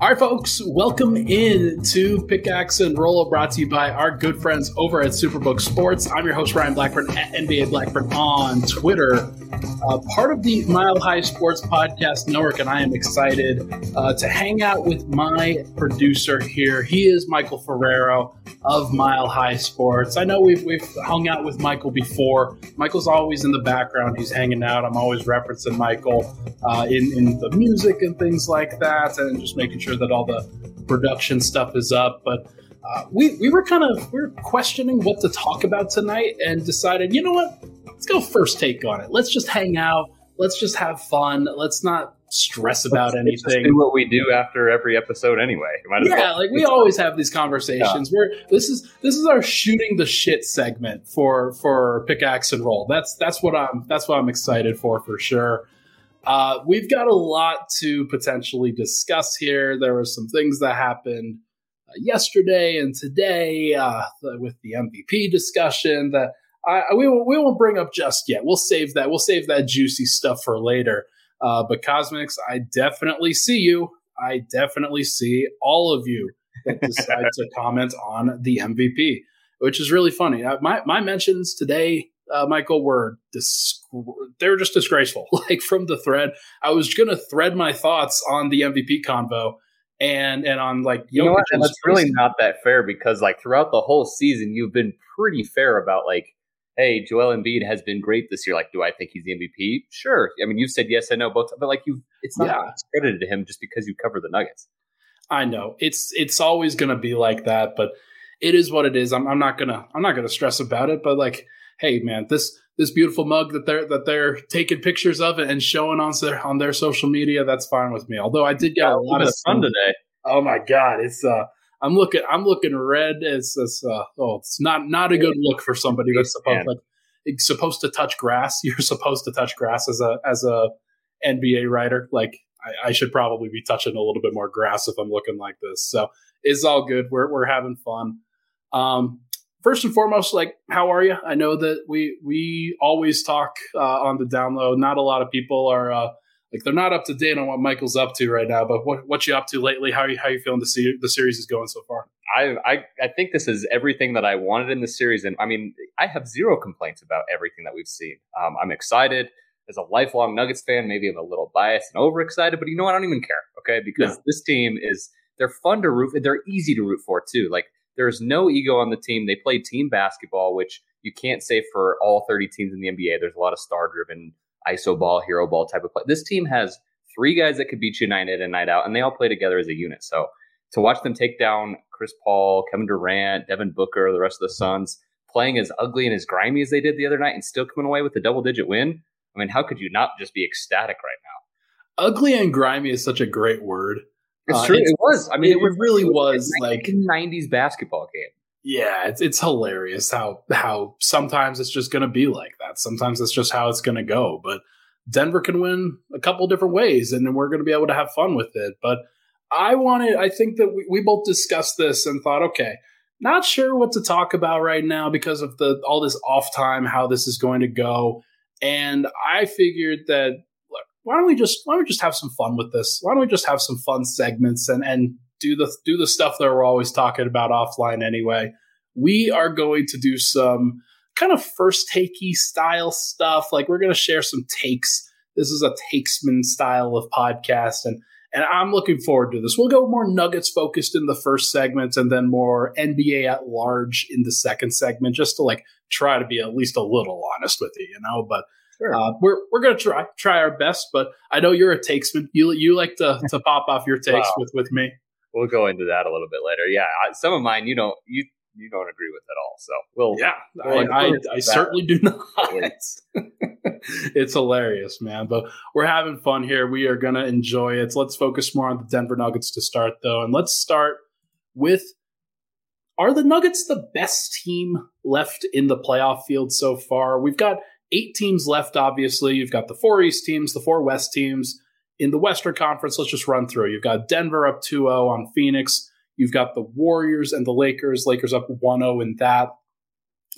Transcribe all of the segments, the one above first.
All right, folks, welcome in to Pickaxe and Roll, brought to you by our good friends over at Superbook Sports. I'm your host, Ryan Blackburn, at NBA Blackburn on Twitter. Part of the Mile High Sports Podcast Network, and I am excited to hang out with my producer here. He is Michael Ferrero of Mile High Sports. I know we've hung out with Michael before. Michael's always in the background. He's hanging out. I'm always referencing Michael in the music and things like that, and just making sure that all the production stuff is up. But we were questioning what to talk about tonight, and decided, you know what, let's go first take on it. Let's just hang out. Let's just have fun. Let's not stress about anything. Just do what we do after every episode anyway. We always have these conversations. Yeah. This is our shooting the shit segment for Pickaxe and Roll. That's what I'm excited for sure. We've got a lot to potentially discuss here. There were some things that happened yesterday and today with the MVP discussion that we won't bring up just yet. We'll save that. We'll save that juicy stuff for later. But Cosmics, I definitely see you. I definitely see all of you that decide to comment on the MVP, which is really funny. My mentions today, Michael, they're just disgraceful. Like, from the thread, I was going to thread my thoughts on the MVP convo and on, like, you know what? And that's really not that fair, because, like, throughout the whole season, you've been pretty fair about, like, hey, Joel Embiid has been great this year. Like, do I think he's the MVP? Sure. I mean, you've said yes and no both, but, like, it's not credited to him just because you cover the Nuggets. I know it's always going to be like that, but it is what it is. I'm not gonna stress about it, but, like, hey, man, this beautiful mug that they're taking pictures of it and showing on their social media, that's fine with me. Although I did get a lot of sun today. Oh my God, it's I'm looking red. It's not a good look for somebody that's supposed to touch grass. You're supposed to touch grass as a NBA writer. Like, I should probably be touching a little bit more grass if I'm looking like this. So it's all good. We're having fun. First and foremost, like, how are you? I know that we always talk on the down low. Not a lot of people are they're not up to date on what Michael's up to right now. But what you up to lately? How you feeling? The series is going so far. I think this is everything that I wanted in the series, and I mean, I have zero complaints about everything that we've seen. I'm excited as a lifelong Nuggets fan. Maybe I'm a little biased and overexcited, but you know what? I don't even care. Okay, because this team they're fun to root. They're easy to root for too. Like, there's no ego on the team. They play team basketball, which you can't say for all 30 teams in the NBA. There's a lot of star-driven iso ball, hero ball type of play. This team has three guys that could beat you night in and night out, and they all play together as a unit. So to watch them take down Chris Paul, Kevin Durant, Devin Booker, the rest of the Suns, playing as ugly and as grimy as they did the other night and still coming away with a double-digit win, I mean, how could you not just be ecstatic right now? Ugly and grimy is such a great word. It's true. It was. I mean, it really was like a 90s basketball game. Yeah, it's hilarious how sometimes it's just going to be like that. Sometimes that's just how it's going to go. But Denver can win a couple different ways, and then we're going to be able to have fun with it. But I think that we both discussed this and thought, okay, not sure what to talk about right now because of all this off time, how this is going to go. And I figured that, why don't we just have some fun with this? Why don't we just have some fun segments and do the stuff that we're always talking about offline anyway? We are going to do some kind of first takey style stuff. Like, we're going to share some takes. This is a takesman style of podcast, and I'm looking forward to this. We'll go more Nuggets focused in the first segment, and then more NBA at large in the second segment, just to, like, try to be at least a little honest with you, you know, but. Sure. We're going to try our best, but I know you're a takesman. You like to pop off your takes with me. We'll go into that a little bit later. Yeah, some of mine you don't agree with at all. So I certainly do not. It's hilarious, man. But we're having fun here. We are going to enjoy it. Let's focus more on the Denver Nuggets to start, though, and let's start with: are the Nuggets the best team left in the playoff field so far? We've got 8 teams left, obviously. You've got the 4 East teams, the 4 West teams. In the Western Conference, let's just run through. You've got Denver up 2-0 on Phoenix. You've got the Warriors and the Lakers. Lakers up 1-0 in that.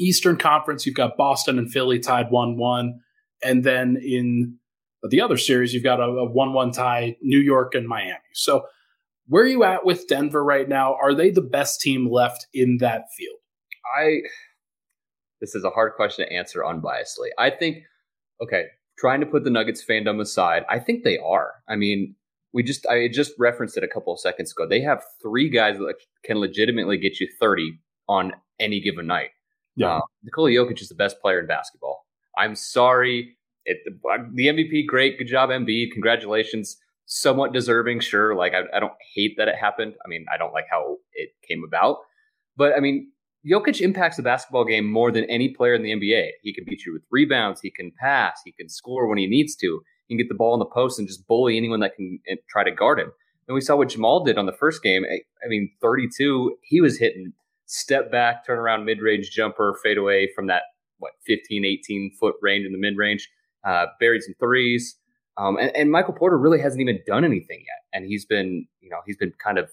Eastern Conference, you've got Boston and Philly tied 1-1. And then in the other series, you've got a 1-1 tie, New York and Miami. So where are you at with Denver right now? Are they the best team left in that field? This is a hard question to answer unbiasedly. I think, okay, trying to put the Nuggets fandom aside, I think they are. I mean, I just referenced it a couple of seconds ago. They have three guys that can legitimately get you 30 on any given night. Yeah. Nikola Jokic is the best player in basketball. I'm sorry. The MVP, great. Good job, Embiid. Congratulations. Somewhat deserving, sure. Like, I don't hate that it happened. I mean, I don't like how it came about. But, I mean, Jokic impacts the basketball game more than any player in the NBA. He can beat you with rebounds. He can pass. He can score when he needs to. He can get the ball in the post and just bully anyone that can try to guard him. And we saw what Jamal did on the first game. I mean, 32, he was hitting step back, turn around, mid-range jumper, fade away from that, 15, 18-foot range in the mid-range. Buried some threes. And Michael Porter really hasn't even done anything yet. And he's been kind of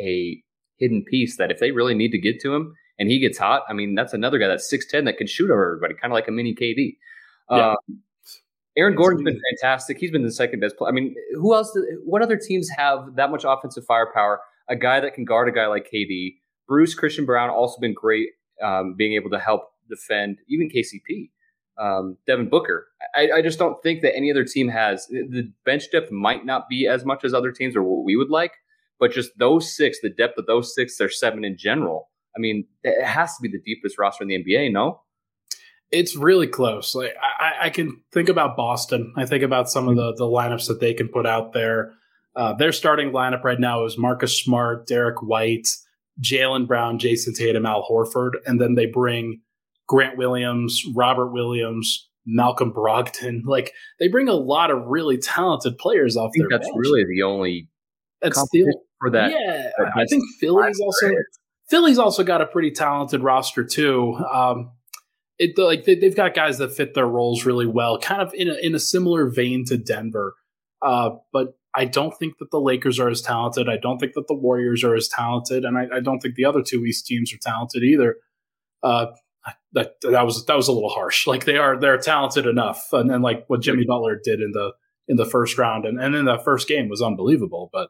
a hidden piece that if they really need to get to him and he gets hot, I mean, that's another guy that's 6'10" that can shoot over everybody, kind of like a mini KD. Yeah. Aaron Gordon's been fantastic. He's been the second best player. I mean, who else? What other teams have that much offensive firepower? A guy that can guard a guy like KD. Bruce Christian Braun also been great, being able to help defend even KCP. Devin Booker. I just don't think that any other team has. The bench depth might not be as much as other teams or what we would like, but just those six, the depth of those six, they're seven in general. I mean, it has to be the deepest roster in the NBA, no? It's really close. Like I can think about Boston. I think about some of the lineups that they can put out there. Their starting lineup right now is Marcus Smart, Derek White, Jaylen Brown, Jason Tatum, Al Horford, and then they bring Grant Williams, Robert Williams, Malcolm Brogdon. Like, they bring a lot of really talented players off their bench. That's really the only competition for that. Yeah, I think Philly's also got a pretty talented roster too. They've got guys that fit their roles really well, kind of in a similar vein to Denver. But I don't think that the Lakers are as talented. I don't think that the Warriors are as talented, and I don't think the other two East teams are talented either. That was a little harsh. Like, they're talented enough, and then like what Jimmy Butler did in the first round and in that first game was unbelievable. But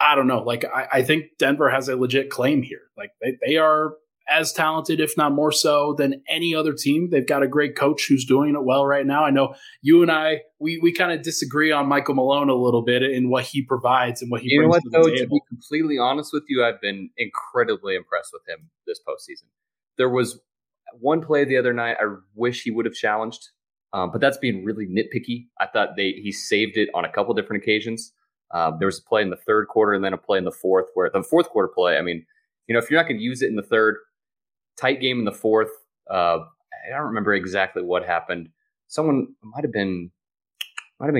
I don't know. Like, I think Denver has a legit claim here. Like, they are as talented, if not more so, than any other team. They've got a great coach who's doing it well right now. I know you and I we kind of disagree on Michael Malone a little bit in what he provides and what he brings to the table. To be completely honest with you, I've been incredibly impressed with him this postseason. There was one play the other night I wish he would have challenged, but that's being really nitpicky. I thought he saved it on a couple different occasions. There was a play in the third quarter and then a play in the fourth, where the fourth quarter play, I mean, if you're not going to use it in the third, tight game in the fourth. I don't remember exactly what happened. Someone might have been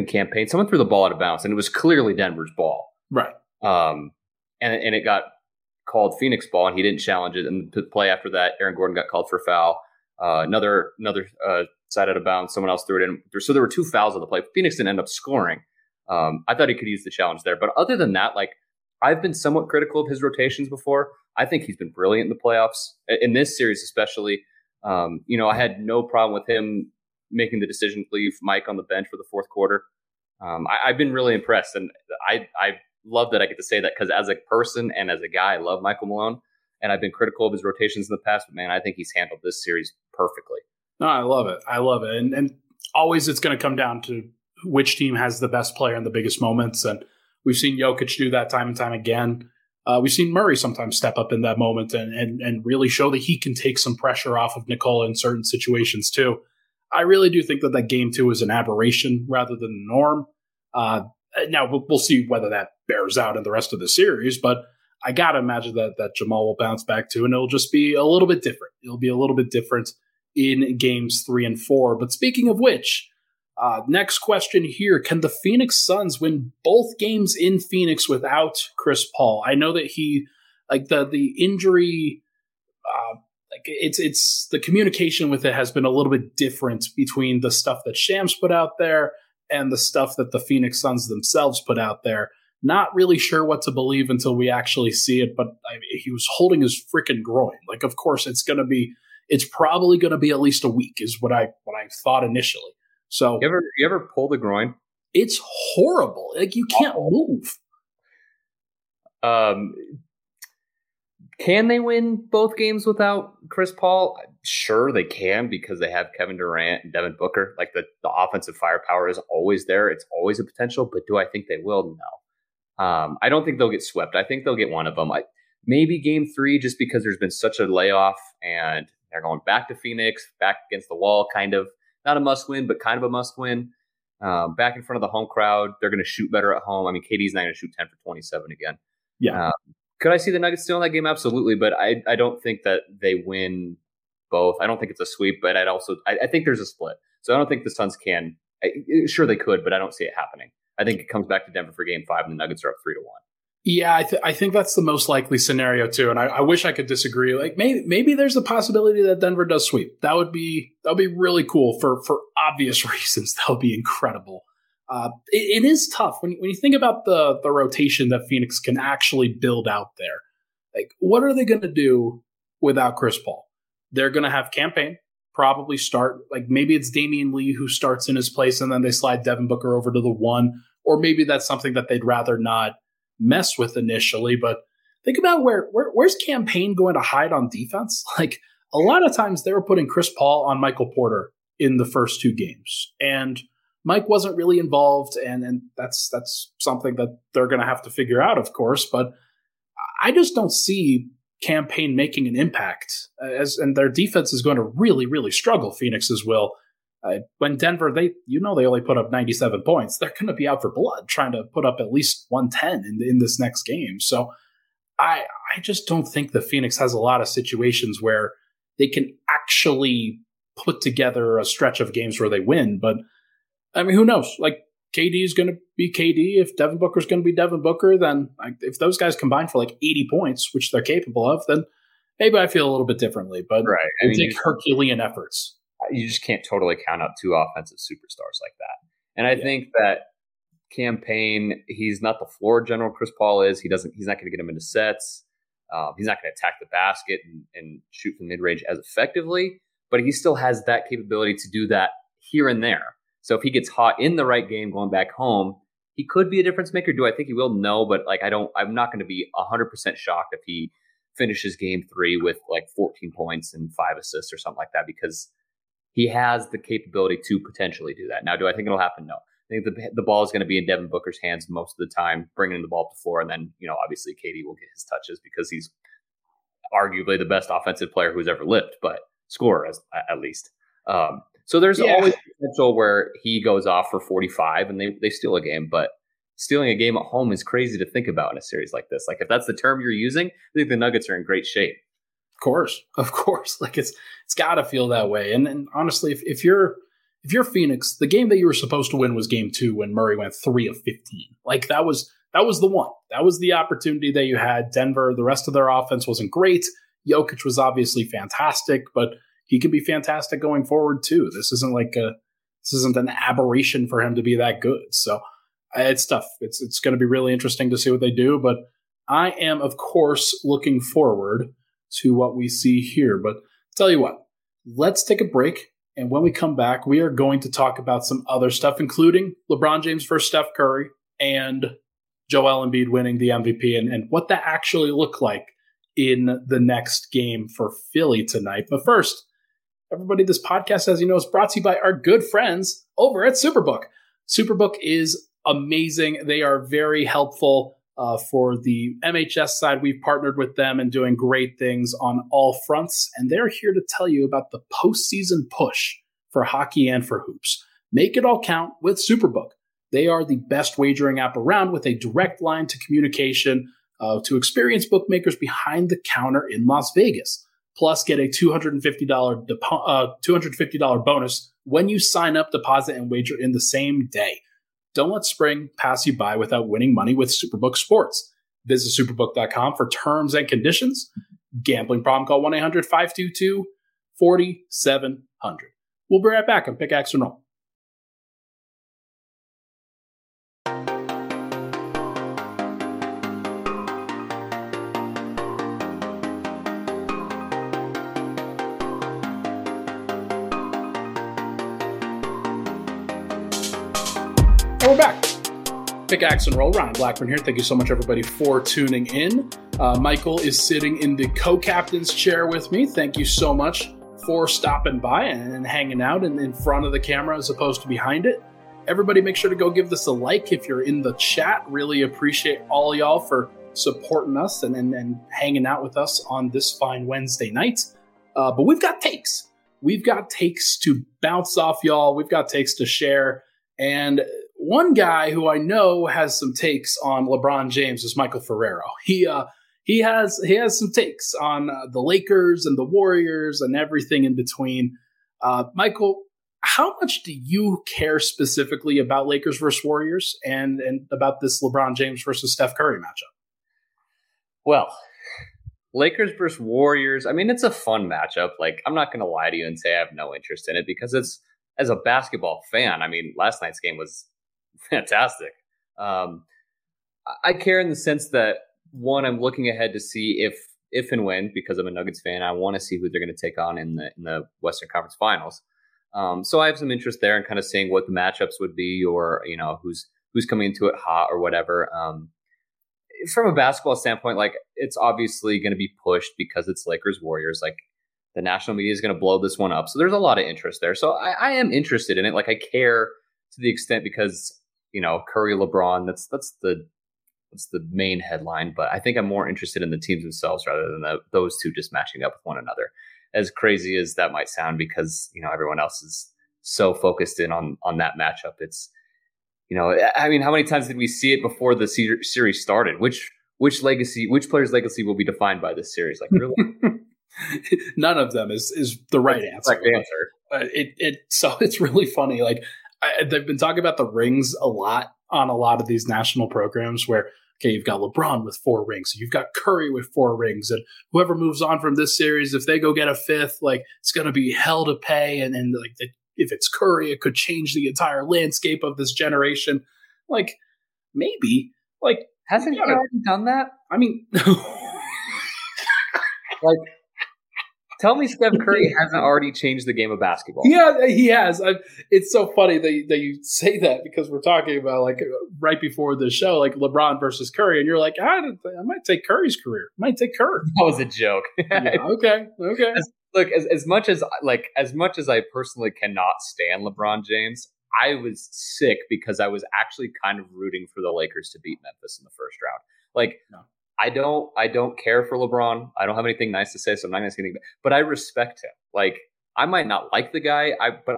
campaign. Someone threw the ball out of bounds, and it was clearly Denver's ball, right? And it got called Phoenix ball, and he didn't challenge it. And the play after that, Aaron Gordon got called for foul. Another side out of bounds. Someone else threw it in. So there were two fouls on the play. Phoenix didn't end up scoring. I thought he could use the challenge there, but other than that, like, I've been somewhat critical of his rotations before. I think he's been brilliant in the playoffs, in this series especially. I had no problem with him making the decision to leave Mike on the bench for the fourth quarter. I've been really impressed, and I love that I get to say that, because as a person and as a guy, I love Michael Malone, and I've been critical of his rotations in the past, but man, I think he's handled this series perfectly. No, I love it. And always it's going to come down to which team has the best player in the biggest moments, and we've seen Jokic do that time and time again. We've seen Murray sometimes step up in that moment and really show that he can take some pressure off of Nikola in certain situations too. I really do think that game 2 is an aberration rather than the norm. Now we'll see whether that bears out in the rest of the series, but I got to imagine that Jamal will bounce back too, and it'll just be a little bit different. It'll be a little bit different in games 3 and 4. But speaking of which, next question here. Can the Phoenix Suns win both games in Phoenix without Chris Paul? I know that he, like, the injury, it's the communication with it has been a little bit different between the stuff that Shams put out there and the stuff that the Phoenix Suns themselves put out there. Not really sure what to believe until we actually see it, but I mean, he was holding his freaking groin. Like, of course, it's probably going to be at least a week is what I thought initially. So you ever pull the groin? It's horrible. Like, you can't move. Can they win both games without Chris Paul? Sure, they can, because they have Kevin Durant and Devin Booker. Like, the offensive firepower is always there. It's always a potential, but do I think they will? No. I don't think they'll get swept. I think they'll get one of them. Maybe game three, just because there's been such a layoff and they're going back to Phoenix, back against the wall, kind of. Not a must-win, but kind of a must-win. Back in front of the home crowd, they're going to shoot better at home. I mean, KD's not going to shoot 10 for 27 again. Yeah. Could I see the Nuggets still in that game? Absolutely, but I don't think that they win both. I don't think it's a sweep, but I think there's a split. So I don't think the Suns can. Sure, they could, but I don't see it happening. I think it comes back to Denver for game 5, and the Nuggets are up 3-1. Yeah, I think that's the most likely scenario too, and I wish I could disagree. Like maybe there's a possibility that Denver does sweep. That would be really cool for obvious reasons. That would be incredible. It is tough when you think about the rotation that Phoenix can actually build out there. Like, what are they going to do without Chris Paul? They're going to have Kampion probably start. Like, maybe it's Damian Lee who starts in his place, and then they slide Devin Booker over to the one, or maybe that's something that they'd rather not mess with initially. But think about where's Kampion going to hide on defense? Like, a lot of times they were putting Chris Paul on Michael Porter in the first two games, and Mike wasn't really involved, and that's something that they're going to have to figure out, of course. But I just don't see Kampion making an impact, and their defense is going to really, really struggle. Phoenix's will. When Denver, they only put up 97 points. They're going to be out for blood trying to put up at least 110 in this next game. So I just don't think the Phoenix has a lot of situations where they can actually put together a stretch of games where they win, but I mean, who knows? Like, KD is going to be KD. If Devin Booker is going to be Devin Booker, then if those guys combine for like 80 points, which they're capable of, then maybe I feel a little bit differently. But right. I mean, take Herculean efforts. You just can't totally count out two offensive superstars like that. And I think that Kampion, he's not the floor general Chris Paul is. He's not going to get him into sets. He's not going to attack the basket and shoot from mid-range as effectively. But he still has that capability to do that here and there. So if he gets hot in the right game going back home, he could be a difference maker. Do I think he will? No, but like I'm not going to be 100% shocked if he finishes game 3 with like 14 points and 5 assists or something like that, because he has the capability to potentially do that. Now, do I think it'll happen? No. I think the ball is going to be in Devin Booker's hands most of the time, bringing the ball up the floor, and then, you know, obviously KD will get his touches because he's arguably the best offensive player who's ever lived, but scorer at least. So there's always potential where he goes off for 45 and they steal a game, but stealing a game at home is crazy to think about in a series like this. Like, if that's the term you're using, I think the Nuggets are in great shape. Of course. Like, it's got to feel that way. And honestly, if you're Phoenix, the game that you were supposed to win was game 2 when Murray went 3 of 15. Like, that was the one. That was the opportunity that you had. Denver, the rest of their offense wasn't great. Jokic was obviously fantastic, but he could be fantastic going forward too. This isn't an aberration for him to be that good. So it's tough. It's going to be really interesting to see what they do. But I am, of course, looking forward to what we see here. But tell you what, let's take a break. And when we come back, we are going to talk about some other stuff, including LeBron James versus Steph Curry and Joel Embiid winning the MVP and what that actually looked like in the next game for Philly tonight. But first, everybody, this podcast, as you know, is brought to you by our good friends over at Superbook. Superbook is amazing. They are very helpful for the MHS side. We've partnered with them and doing great things on all fronts. And they're here to tell you about the postseason push for hockey and for hoops. Make it all count with Superbook. They are the best wagering app around, with a direct line to communication to experienced bookmakers behind the counter in Las Vegas. Plus, get a $250 bonus when you sign up, deposit, and wager in the same day. Don't let spring pass you by without winning money with Superbook Sports. Visit Superbook.com for terms and conditions. Gambling problem? Call 1-800-522-4700. We'll be right back on Pickaxe and Roll. We're back. Pickaxe and Roll, Ryan Blackburn here. Thank you so much, everybody, for tuning in. Michael is sitting in the co-captain's chair with me. Thank you so much for stopping by and hanging out in front of the camera as opposed to behind it. Everybody, make sure to go give this a like if you're in the chat. Really appreciate all y'all for supporting us and hanging out with us on this fine Wednesday night. But we've got takes. We've got takes to bounce off y'all. We've got takes to share. And one guy who I know has some takes on LeBron James is Michael Ferrero. He has some takes on the Lakers and the Warriors and everything in between. Michael, how much do you care specifically about Lakers versus Warriors and about this LeBron James versus Steph Curry matchup? Well, Lakers versus Warriors, I mean, it's a fun matchup. Like, I'm not going to lie to you and say I have no interest in it because it's, as a basketball fan, I mean, last night's game was fantastic. I care in the sense that, one, I'm looking ahead to see if and when, because I'm a Nuggets fan, I want to see who they're going to take on in the Western Conference Finals. So I have some interest there in kind of seeing what the matchups would be, or, you know, who's coming into it hot or whatever. From a basketball standpoint, like, it's obviously going to be pushed because it's Lakers Warriors. Like, the national media is going to blow this one up. So there's a lot of interest there. So I am interested in it. Like, I care to the extent because, you know, Curry, LeBron, that's the main headline. But I think I'm more interested in the teams themselves rather than those two just matching up with one another. As crazy as that might sound, because, you know, everyone else is so focused in on that matchup. It's, you know, I mean, how many times did we see it before the series started? Which player's legacy will be defined by this series? Like, really? None of them is the right answer. So it's really funny. Like, they've been talking about the rings a lot on a lot of these national programs where, okay, you've got LeBron with 4 rings. You've got Curry with 4 rings. And whoever moves on from this series, if they go get a 5th, like, it's going to be hell to pay. And like, if it's Curry, it could change the entire landscape of this generation. Like, maybe. Like, hasn't he already done that? I mean, like, tell me Steph Curry hasn't already changed the game of basketball. Yeah, he has. It's so funny that you say that because we're talking about, like, right before the show, like, LeBron versus Curry. And you're like, I might take Curry's career. I might take Curry. That was a joke. Yeah, okay. Look, as much as I personally cannot stand LeBron James, I was sick because I was actually kind of rooting for the Lakers to beat Memphis in the first round. Like, no. I don't care for LeBron. I don't have anything nice to say, so I'm not going to say anything. But I respect him. Like, I might not like the guy, but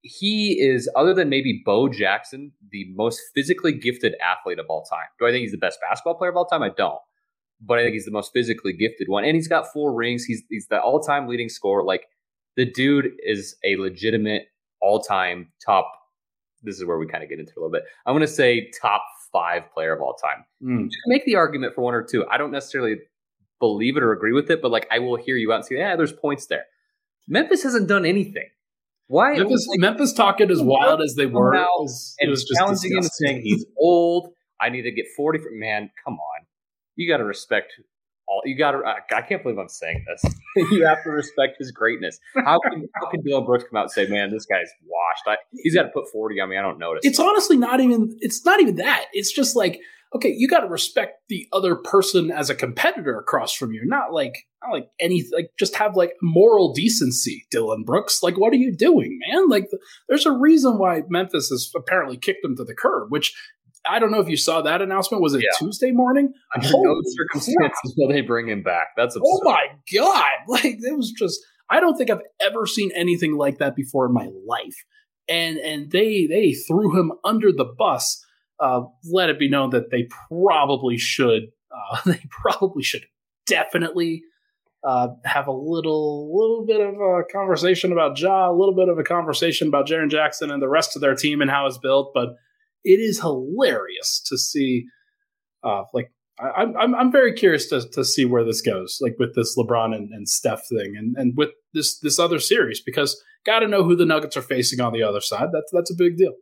he is, other than maybe Bo Jackson, the most physically gifted athlete of all time. Do I think he's the best basketball player of all time? I don't. But I think he's the most physically gifted one. And he's got 4 rings. He's the all-time leading scorer. Like, the dude is a legitimate all-time top. This is where we kind of get into it a little bit. I want to say top 5 player of all time. Just make the argument for one or two. I don't necessarily believe it or agree with it, but, like, I will hear you out and say, yeah, there's points there. Memphis hasn't done anything. Why? Memphis talking as wild as they were. It was just challenging him, saying he's old. I need to get 40. Man, come on. You got to respect all. You got to. I can't believe I'm saying this. You have to respect his greatness. How can Dylan Brooks come out and say, "Man, this guy's washed. He's got to put 40 on me. I don't notice." It's honestly not even. It's not even that. It's just like, okay, you got to respect the other person as a competitor across from you. Not like anything. Like, just have, like, moral decency, Dylan Brooks. Like, what are you doing, man? Like, there's a reason why Memphis has apparently kicked him to the curb, which. I don't know if you saw that announcement. Was it Tuesday morning? Under no circumstances will they bring him back. That's absurd. Oh my God. Like, it was just, I don't think I've ever seen anything like that before in my life. And they threw him under the bus. Let it be known that they probably should. They probably should definitely have a little bit of a conversation about Ja, a little bit of a conversation about Jaren Jackson and the rest of their team and how it's built. But it is hilarious to see, I'm very curious to see where this goes, like, with this LeBron and Steph thing and with this other series, because got to know who the Nuggets are facing on the other side. That's a big deal.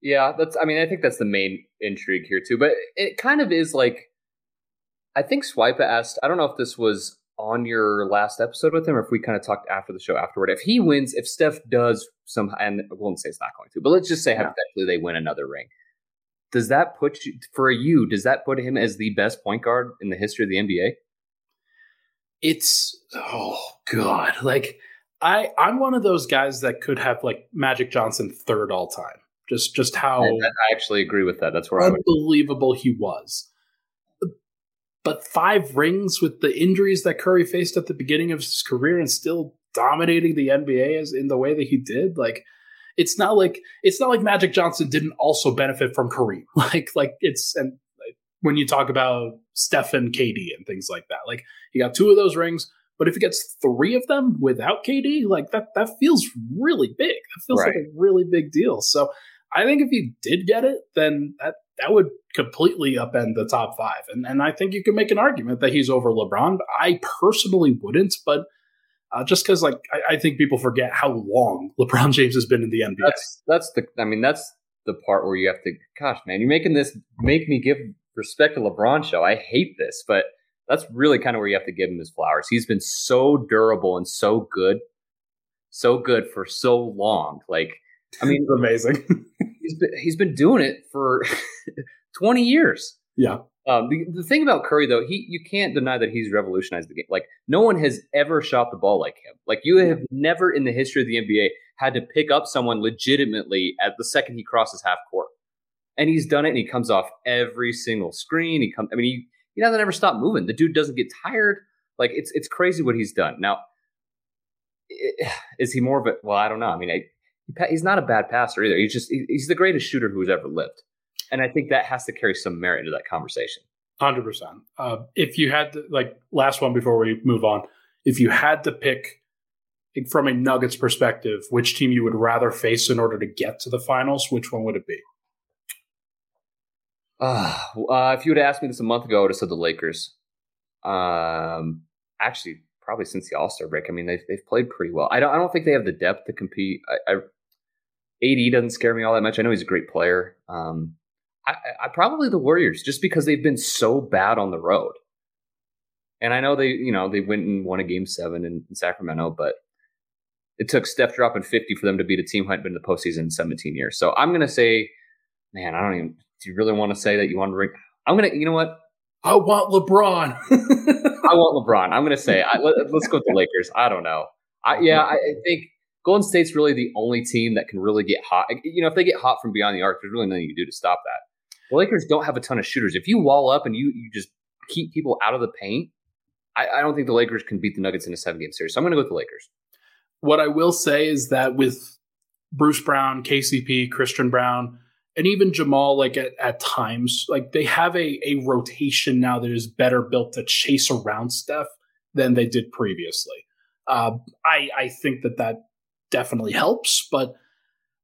Yeah, I think that's the main intrigue here too, but it kind of is like, I think Swipa asked, I don't know if this was on your last episode with him or if we kind of talked after the show afterward, if he wins, if Steph does somehow, and I won't say it's not going to, but let's just say hypothetically they win another ring. Does that put you, for you, does that put him as the best point guard in the history of the NBA? It's, oh God. Like I'm one of those guys that could have like Magic Johnson third all time. Just how I actually agree with that. That's where unbelievable he was. But 5 rings with the injuries that Curry faced at the beginning of his career and still dominating the NBA as in the way that he did. Like, it's not like Magic Johnson didn't also benefit from Kareem. Like it's, and like, when you talk about Steph and KD and things like that, like he got 2 of those rings, but if he gets 3 of them without KD, like that feels really big. That feels right. Like a really big deal. So I think if he did get it, then that would completely upend the top 5. And I think you can make an argument that he's over LeBron. I personally wouldn't, but just because like I think people forget how long LeBron James has been in the NBA. That's the part where you have to, gosh, man, you're making this make me give respect to LeBron show. I hate this, but that's really kind of where you have to give him his flowers. He's been so durable and so good for so long. Like, I mean, it's amazing. He's been doing it for 20 years. Yeah. The thing about Curry, though, you can't deny that he's revolutionized the game. Like, no one has ever shot the ball like him. Like, you have never in the history of the NBA had to pick up someone legitimately at the second he crosses half court. And he's done it, and he comes off every single screen. He doesn't ever stop moving. The dude doesn't get tired. Like, it's crazy what he's done. Now, is he more of a... Well, I don't know. I mean, he's not a bad passer either. He's just he's the greatest shooter who's ever lived. And I think that has to carry some merit into that conversation. 100%. If you had to, like, last one before we move on, if you had to pick from a Nuggets perspective, which team you would rather face in order to get to the finals, which one would it be? If you would have asked me this a month ago, I would have said the Lakers. Actually, probably since the All-Star break. I mean, they've played pretty well. I don't think they have the depth to compete. AD doesn't scare me all that much. I know he's a great player. I probably the Warriors, just because they've been so bad on the road. And I know they went and won a Game 7 in Sacramento, but it took Steph dropping 50 for them to beat a team who hadn't been to the postseason in 17 years. So I'm going to say, man, I don't even. Do you really want to say that you want to ring? I'm going to. You know what? I want LeBron. I'm going to say let's go with the Lakers. I don't know. I think Golden State's really the only team that can really get hot. You know, if they get hot from beyond the arc, there's really nothing you can do to stop that. The Lakers don't have a ton of shooters. If you wall up and you just keep people out of the paint, I don't think the Lakers can beat the Nuggets in a 7-game series. So I'm going to go with the Lakers. What I will say is that with Bruce Brown, KCP, Christian Braun, and even Jamal, like at times, like they have a rotation now that is better built to chase around Steph than they did previously. I think that definitely helps, but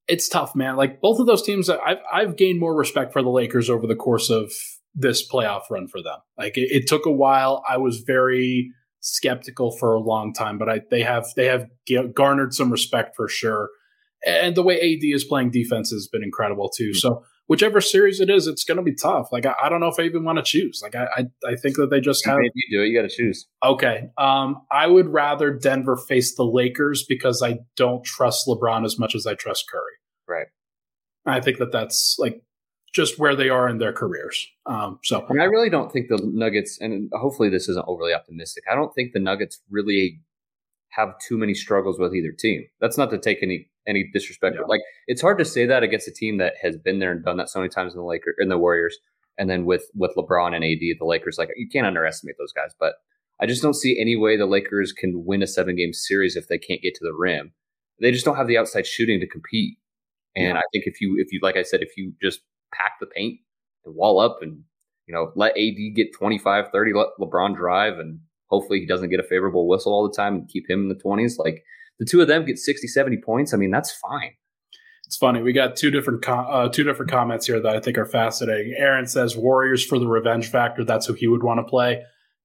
it's tough, man. Like both of those teams, I've gained more respect for the Lakers over the course of this playoff run for them. Like it took a while. I was very skeptical for a long time, but they have garnered some respect for sure. And the way AD is playing defense has been incredible too. Mm-hmm. So whichever series it is, it's going to be tough. Like I don't know if I even want to choose. Like I think that they just have. If you do it, you got to choose. Okay. I would rather Denver face the Lakers because I don't trust LeBron as much as I trust Curry. Right. I think that's like just where they are in their careers. I mean, I really don't think the Nuggets, and hopefully this isn't overly optimistic. I don't think the Nuggets really have too many struggles with either team. That's not to take any disrespect. Yeah. Like it's hard to say that against a team that has been there and done that so many times in the Lakers and the Warriors. And then with LeBron and AD, the Lakers, like you can't underestimate those guys, but I just don't see any way the Lakers can win a 7-game series if they can't get to the rim. They just don't have the outside shooting to compete. And yeah. I think if you, like I said, if you just pack the paint and wall up and, you know, let AD get 25, 30, let LeBron drive and hopefully he doesn't get a favorable whistle all the time and keep him in the 20s. Like the two of them get 60, 70 points. I mean, that's fine. It's funny. We got two different comments here that I think are fascinating. Aaron says Warriors for the revenge factor. That's who he would want to play.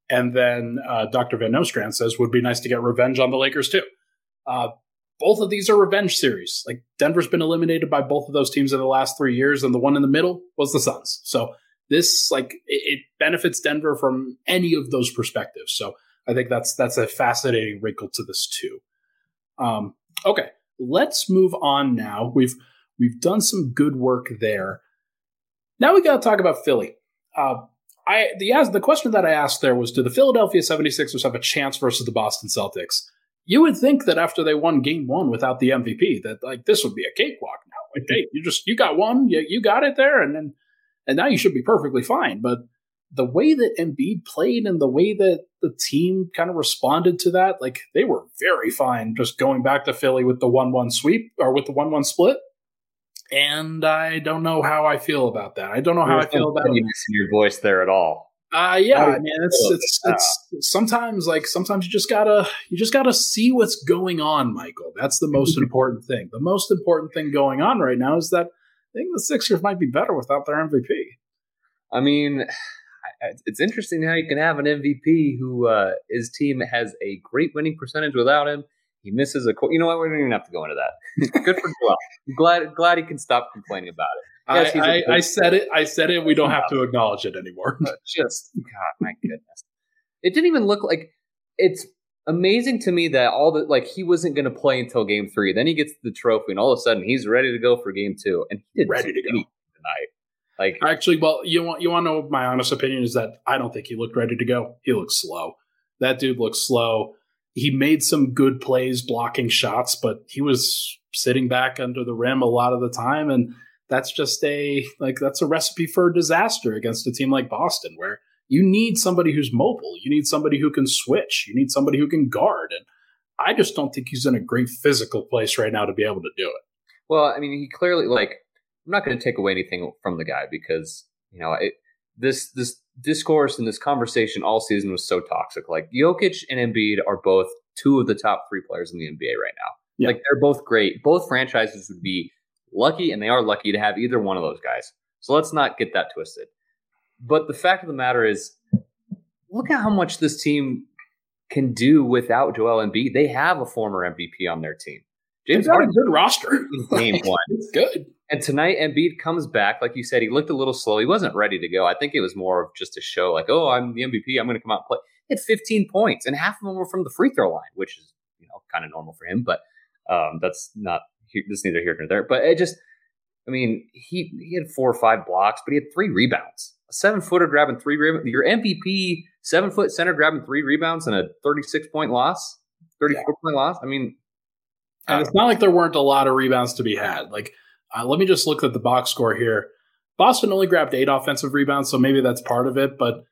And then Dr. Van Nostrand says would be nice to get revenge on the Lakers too. Both of these are revenge series. Like Denver's been eliminated by both of those teams in the last 3 years. And the one in the middle was the Suns. So this, like, it benefits Denver from any of those perspectives. So I think that's a fascinating wrinkle to this too. Okay, let's move on now. We've done some good work there. Now we got to talk about Philly. The question that I asked there was, do the Philadelphia 76ers have a chance versus the Boston Celtics? You would think that after they won game one without the MVP, that like this would be a cakewalk now. Like, hey, you got one, you got it there, and now you should be perfectly fine. But the way that Embiid played and the way that the team kind of responded to that, like they were very fine just going back to Philly with the 1-1 sweep or with the 1-1 split. And I don't know how I feel about that. I don't know how I feel about it. Your voice there at all. Yeah, I mean, it's sometimes you just gotta see what's going on, Michael. That's the most important thing. The most important thing going on right now is that I think the Sixers might be better without their MVP. I mean, it's interesting how you can have an MVP who his team has a great winning percentage without him. He misses a You know what? We don't even have to go into that. Good for Joel. Glad he can stop complaining about it. Yes, I said it. We don't have to acknowledge it anymore. Just God, my goodness. It didn't even look like. It's amazing to me that he wasn't going to play until game three. Then he gets the trophy, and all of a sudden he's ready to go for game two, and he did ready to go tonight. Like actually, well, you want to know my honest opinion is that I don't think he looked ready to go. He looked slow. That dude looked slow. He made some good plays blocking shots, but he was sitting back under the rim a lot of the time. And that's just that's a recipe for disaster against a team like Boston, where you need somebody who's mobile. You need somebody who can switch. You need somebody who can guard. And I just don't think he's in a great physical place right now to be able to do it. Well, I mean, he clearly I'm not going to take away anything from the guy because, you know, this discourse and this conversation all season was so toxic. Like Jokic and Embiid are both two of the top three players in the NBA right now. Yeah. Like they're both great. Both franchises would be lucky, and they are lucky to have either one of those guys. So let's not get that twisted. But the fact of the matter is, look at how much this team can do without Joel Embiid. They have a former MVP on their team. James Harden a good roster. Game one. It's good. And tonight, Embiid comes back. Like you said, he looked a little slow. He wasn't ready to go. I think it was more of just a show like, oh, I'm the MVP. I'm going to come out and play. He had 15 points, and half of them were from the free throw line, which is kind of normal for him. But that's not – that's neither here nor there. But it just – I mean, he had 4 or 5 blocks, but he had 3 rebounds. A 7-footer grabbing 3 rebounds. Your MVP 7-foot center grabbing 3 rebounds and a 36-point loss, 34-point loss. I mean – And it's not like there weren't a lot of rebounds to be had. Like – let me just look at the box score here. Boston only grabbed 8 offensive rebounds, so maybe that's part of it. But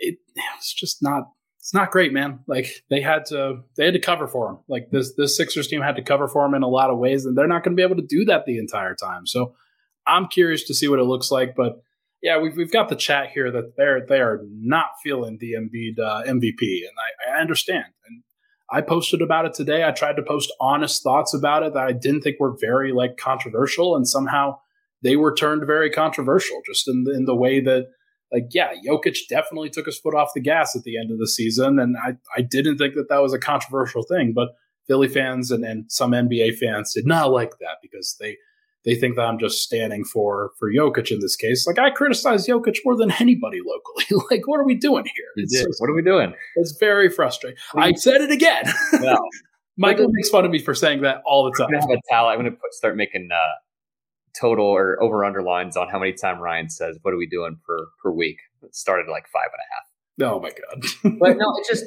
it's just not great, man. Like they had to cover for him. Like this Sixers team had to cover for him in a lot of ways, and they're not going to be able to do that the entire time. So I'm curious to see what it looks like. But yeah, we've got the chat here that they are not feeling the Embiid MVP, and I understand. And I posted about it today. I tried to post honest thoughts about it that I didn't think were very controversial, and somehow they were turned very controversial just in the way that Jokic definitely took his foot off the gas at the end of the season, and I didn't think that was a controversial thing, but Philly fans and some NBA fans did not like that because they think that I'm just standing for Jokic in this case. Like I criticize Jokic more than anybody locally. Like, what are we doing here? What are we doing? It's very frustrating. I said it again. No. Michael makes fun of me for saying that all the time. I'm going to start making total or over-under lines on how many times Ryan says, what are we doing per week? It started at 5.5. Oh, my God. But no, it's just...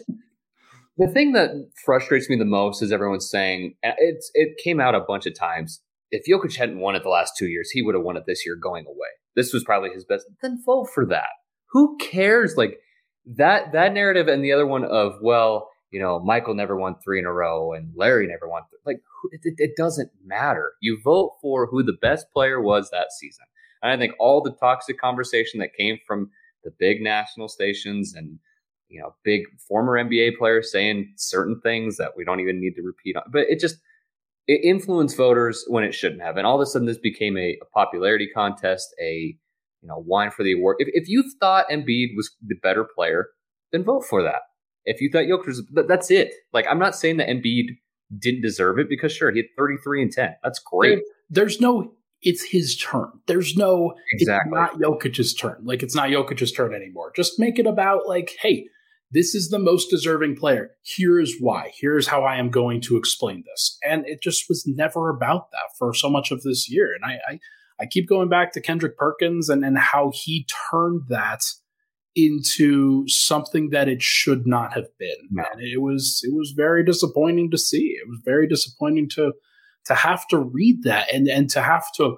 The thing that frustrates me the most is everyone's saying, it came out a bunch of times, if Jokic hadn't won it the last 2 years, he would have won it this year going away. This was probably his best. Then vote for that. Who cares? Like that narrative and the other one of, well, you know, Michael never won 3 in a row and Larry never won. It doesn't matter. You vote for who the best player was that season. And I think all the toxic conversation that came from the big national stations and, you know, big former NBA players saying certain things that we don't even need to repeat on, but it influenced voters when it shouldn't have. And all of a sudden, this became a popularity contest, wine for the award. If you thought Embiid was the better player, then vote for that. If you thought Jokic was, that's it. Like, I'm not saying that Embiid didn't deserve it because, sure, he had 33 and 10. That's great. There's no, it's his turn. There's no, exactly. It's not Jokic's turn. Like, it's not Jokic's turn anymore. Just make it about, hey, this is the most deserving player. Here's why. Here's how I am going to explain this. And it just was never about that for so much of this year. And I, I, I keep going back to Kendrick Perkins and how he turned that into something that it should not have been. No. And it was very disappointing to see. It was very disappointing to have to read that and to have to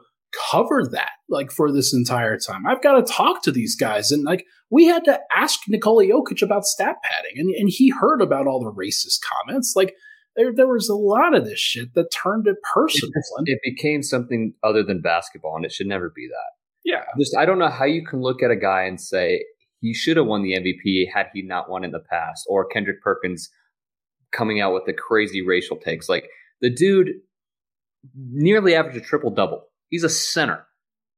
cover that like for this entire time. I've got to talk to these guys. And like we had to ask Nikola Jokic about stat padding and he heard about all the racist comments. Like there was a lot of this shit that turned it personal. It became something other than basketball, and it should never be that. Yeah. Just, I don't know how you can look at a guy and say he should have won the MVP had he not won in the past, or Kendrick Perkins coming out with the crazy racial takes. Like the dude nearly averaged a triple-double. He's a center.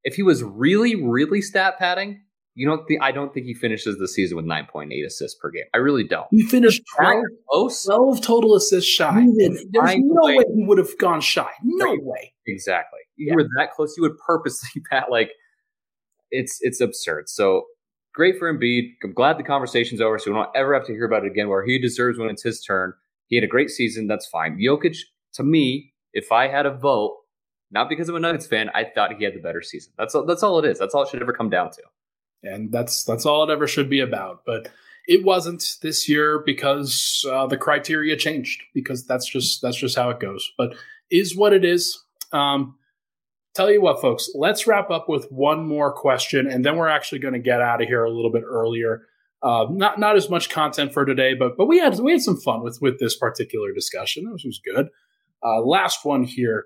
If he was really, really stat padding, I don't think he finishes the season with 9.8 assists per game. I really don't. He finished 12 total assists shy. There's no way he would have gone shy. No way. Exactly. You were that close. You would purposely pat. Like it's absurd. So great for Embiid. I'm glad the conversation's over, so we don't ever have to hear about it again. Where he deserves when it's his turn. He had a great season. That's fine. Jokic, to me, if I had a vote, not because I'm a Nuggets fan, I thought he had the better season. That's all it is. That's all it should ever come down to. And that's all it ever should be about. But it wasn't this year because the criteria changed, because that's just how it goes. But is what it is. Tell you what, folks, let's wrap up with one more question, and then we're actually going to get out of here a little bit earlier. Not as much content for today, but we had some fun with this particular discussion. This was good. Last one here.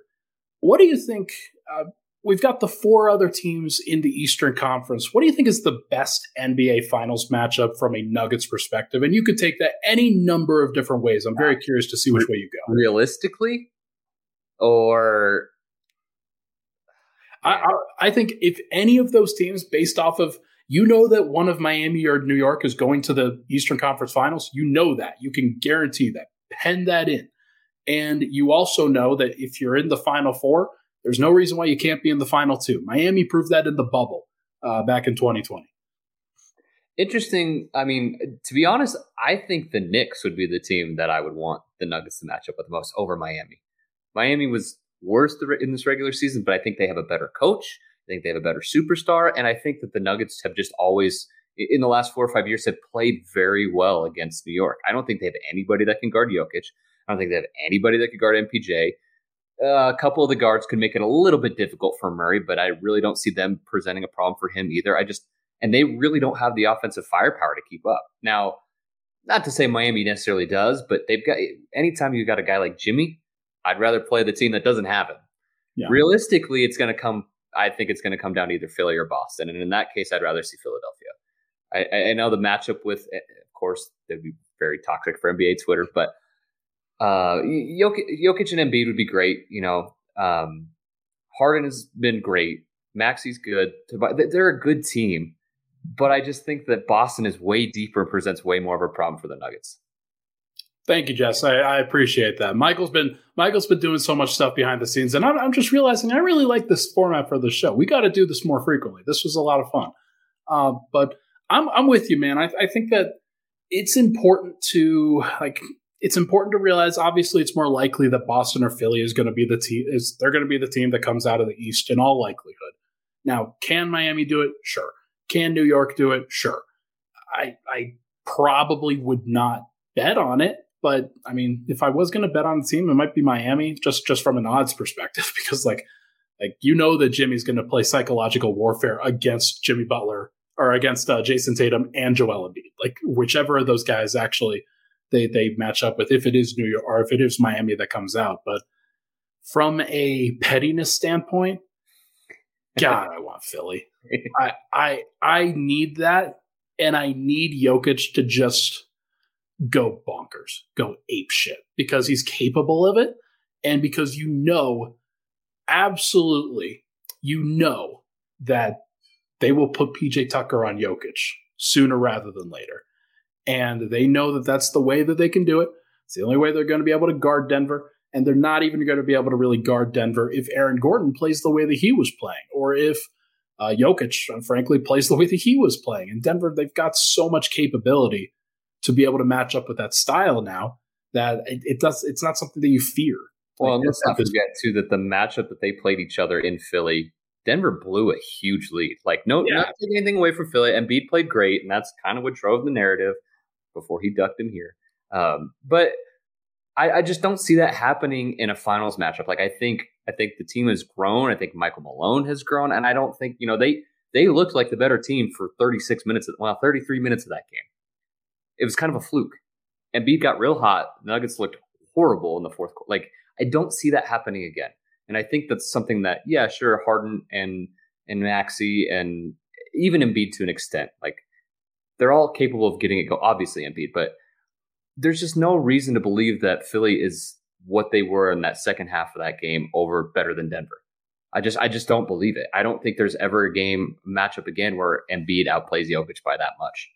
What do you think? We've got the four other teams in the Eastern Conference. What do you think is the best NBA Finals matchup from a Nuggets perspective? And you could take that any number of different ways. I'm very curious to see which way you go. Realistically? Or? I think if any of those teams, based off of, that one of Miami or New York is going to the Eastern Conference Finals, that. You can guarantee that. Pen that in. And you also know that if you're in the Final Four, there's no reason why you can't be in the Final Two. Miami proved that in the bubble back in 2020. Interesting. I mean, to be honest, I think the Knicks would be the team that I would want the Nuggets to match up with the most over Miami. Miami was worse in this regular season, but I think they have a better coach. I think they have a better superstar. And I think that the Nuggets have just always, in the last 4 or 5 years, have played very well against New York. I don't think they have anybody that can guard Jokic. I don't think they have anybody that could guard MPJ. A couple of the guards could make it a little bit difficult for Murray, but I really don't see them presenting a problem for him either. And they really don't have the offensive firepower to keep up. Now, not to say Miami necessarily does, but they've got, anytime you've got a guy like Jimmy, I'd rather play the team that doesn't have him. Yeah. Realistically, I think it's going to come down to either Philly or Boston. And in that case, I'd rather see Philadelphia. I know the matchup with, of course, that'd be very toxic for NBA Twitter, but Jokic and Embiid would be great. Harden has been great. Maxi's good. They're a good team, but I just think that Boston is way deeper and presents way more of a problem for the Nuggets. Thank you, Jess. I appreciate that. Michael's been doing so much stuff behind the scenes, and I'm just realizing I really like this format for the show. We got to do this more frequently. This was a lot of fun. But I'm with you, man. I think that it's important to like. It's important to realize, obviously, it's more likely that Boston or Philly is going to be the team. They're going to be the team that comes out of the East in all likelihood. Now, can Miami do it? Sure. Can New York do it? Sure. I probably would not bet on it, but I mean, if I was going to bet on the team, it might be Miami, just from an odds perspective, because like that Jimmy's going to play psychological warfare against Jimmy Butler or against Jason Tatum and Joel Embiid, like whichever of those guys actually. They match up with, if it is New York or if it is Miami that comes out. But from a pettiness standpoint, God, I want Philly. I need that, and I need Jokic to just go bonkers, go ape shit, because he's capable of it, and because absolutely that they will put PJ Tucker on Jokic sooner rather than later. And they know that that's the way that they can do it. It's the only way they're going to be able to guard Denver. And they're not even going to be able to really guard Denver if Aaron Gordon plays the way that he was playing, or if Jokic, frankly, plays the way that he was playing. In Denver, they've got so much capability to be able to match up with that style now that it's not something that you fear. Well, and let's not forget, too, that the matchup that they played each other in Philly Denver blew a huge lead. Like, not taking anything away from Philly. Embiid played great, and that's kind of what drove the narrative before he ducked him here. But I just don't see that happening in a finals matchup. Like, I think the team has grown. I think Michael Malone has grown, and I don't think they looked like the better team for 33 minutes of that game. It was kind of a fluke. Embiid got real hot. Nuggets looked horrible in the fourth quarter. Like, I don't see that happening again. And I think that's something that, yeah, sure, Harden and Maxey and even Embiid to an extent, like, they're all capable of getting it go. Obviously, Embiid, but there's just no reason to believe that Philly is what they were in that second half of that game over better than Denver. I just don't believe it. I don't think there's ever a game matchup again where Embiid outplays Jokic by that much.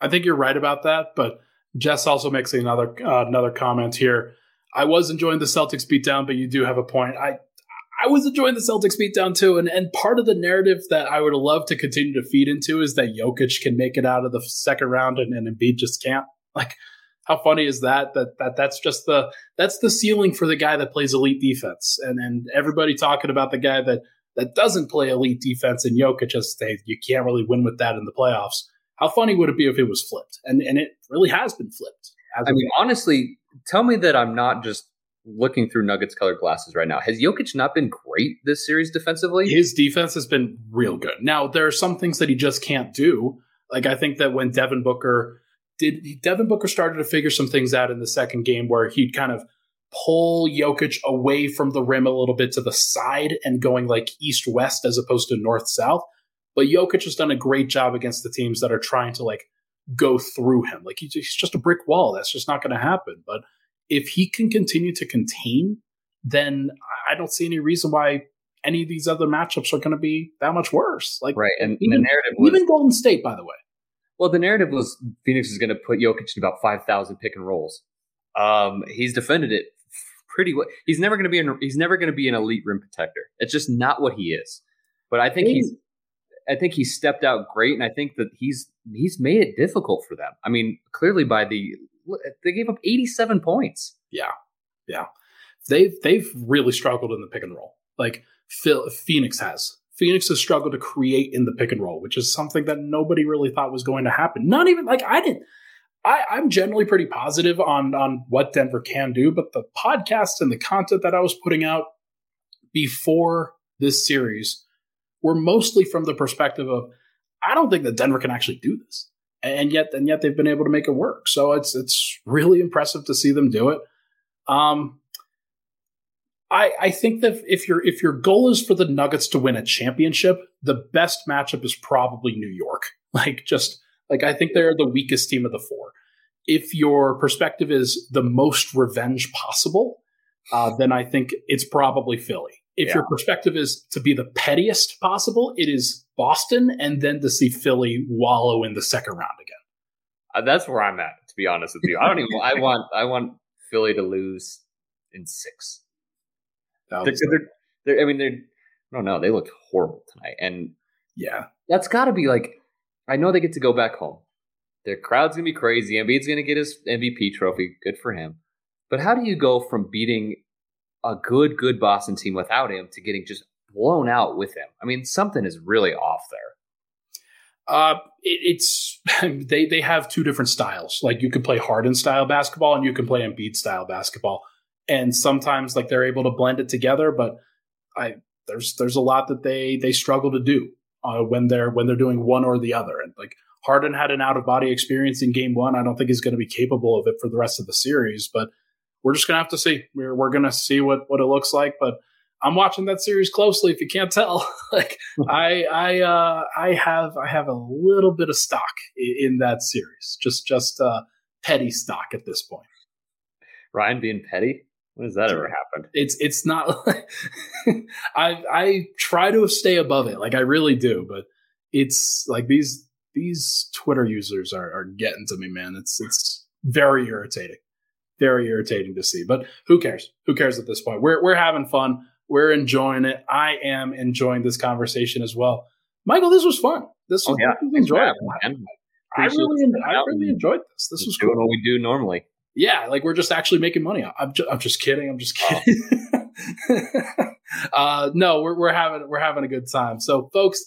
I think you're right about that, but Jess also makes another comment here. I was enjoying the Celtics beatdown, but you do have a point. I was enjoying the Celtics beatdown too, and part of the narrative that I would love to continue to feed into is that Jokic can make it out of the second round and Embiid just can't. Like, how funny is that? That's just the ceiling for the guy that plays elite defense, and everybody talking about the guy that doesn't play elite defense and Jokic just say you can't really win with that in the playoffs. How funny would it be if it was flipped? And it really has been flipped. I mean, honestly, tell me that I'm not just looking through Nuggets colored glasses right now. Has Jokic not been great this series defensively? His defense has been real good. Now, there are some things that he just can't do. Like, I think that when Devin Booker started to figure some things out in the second game where he'd kind of pull Jokic away from the rim a little bit to the side and going like east-west as opposed to north-south. But Jokic has done a great job against the teams that are trying to like go through him. Like, he's just a brick wall. That's just not going to happen. But if he can continue to contain, then I don't see any reason why any of these other matchups are going to be that much worse. Like, right. And the narrative was, even Golden State, by the way. Well, the narrative was Phoenix is going to put Jokic in about 5,000 pick and rolls. He's defended it pretty well. He's never going to be an elite rim protector. It's just not what he is. But I think he stepped out great, and I think that he's made it difficult for them. I mean, clearly they gave up 87 points. Yeah. They've really struggled in the pick and roll. Like Phoenix has. Phoenix has struggled to create in the pick and roll, which is something that nobody really thought was going to happen. Not even like I didn't. I'm generally pretty positive on what Denver can do, but the podcast and the content that I was putting out before this series were mostly from the perspective of, I don't think that Denver can actually do this. And yet they've been able to make it work. So it's really impressive to see them do it. I think that if your goal is for the Nuggets to win a championship, the best matchup is probably New York. I think they're the weakest team of the four. If your perspective is the most revenge possible, then I think it's probably Philly. If your perspective is to be the pettiest possible, it is Boston, and then to see Philly wallow in the second round again. That's where I'm at, to be honest with you. I want Philly to lose in six. They looked horrible tonight, and yeah, that's got to be like. I know they get to go back home. Their crowd's gonna be crazy. Embiid's gonna get his MVP trophy. Good for him. But how do you go from beating a good Boston team without him to getting just blown out with him? I mean, something is really off there. It's they have two different styles. Like, you can play Harden style basketball and you can play Embiid style basketball. And sometimes like they're able to blend it together, but there's a lot that they struggle to do when they're doing one or the other. And like Harden had an out of body experience in game one. I don't think he's going to be capable of it for the rest of the series, but we're just going to have to see. We're going to see what it looks like, but I'm watching that series closely. If you can't tell, like I have a little bit of stock in that series, just petty stock at this point. Ryan being petty? When has that ever happened? It's not. I try to stay above it. Like, I really do, but it's like these Twitter users are getting to me, man. It's very irritating. Very irritating to see, but who cares? Who cares at this point? We're having fun. We're enjoying it. I am enjoying this conversation as well. Michael, this was fun. This was enjoyable. I really enjoyed this. This was cool. Doing what we do normally. Yeah, like we're just actually making money. I'm just kidding. No, we're having a good time. So, folks,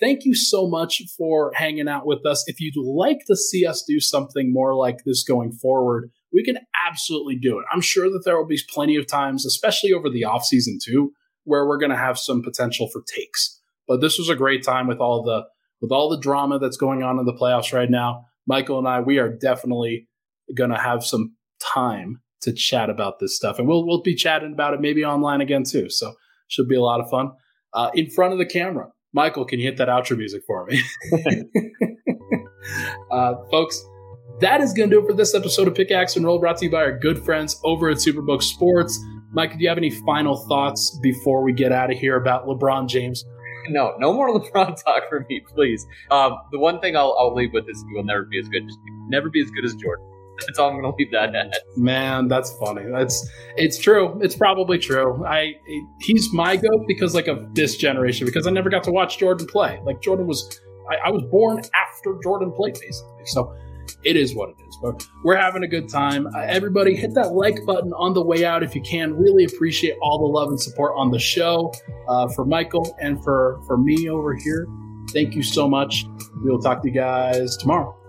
thank you so much for hanging out with us. If you'd like to see us do something more like this going forward, we can absolutely do it. I'm sure that there will be plenty of times, especially over the off season too, where we're going to have some potential for takes. But this was a great time with all the drama that's going on in the playoffs right now. Michael and I, we are definitely going to have some time to chat about this stuff, and we'll be chatting about it maybe online again too. So should be a lot of fun. In front of the camera, Michael, can you hit that outro music for me? Folks, that is going to do it for this episode of Pickaxe and Roll, brought to you by our good friends over at Superbook Sports. Mike, do you have any final thoughts before we get out of here about LeBron James? No more LeBron talk for me, please. The one thing I'll leave with is he will never be as good. Just never be as good as Jordan. That's all I'm going to leave that at. Man, that's funny. It's true. It's probably true. He's my goat because like of this generation, because I never got to watch Jordan play. Like Jordan was, I was born after Jordan played basically. So it is what it is, but we're having a good time. Everybody hit that like button on the way out if you can. Really appreciate all the love and support on the show. For Michael and for me over here, thank you so much. We'll talk to you guys tomorrow.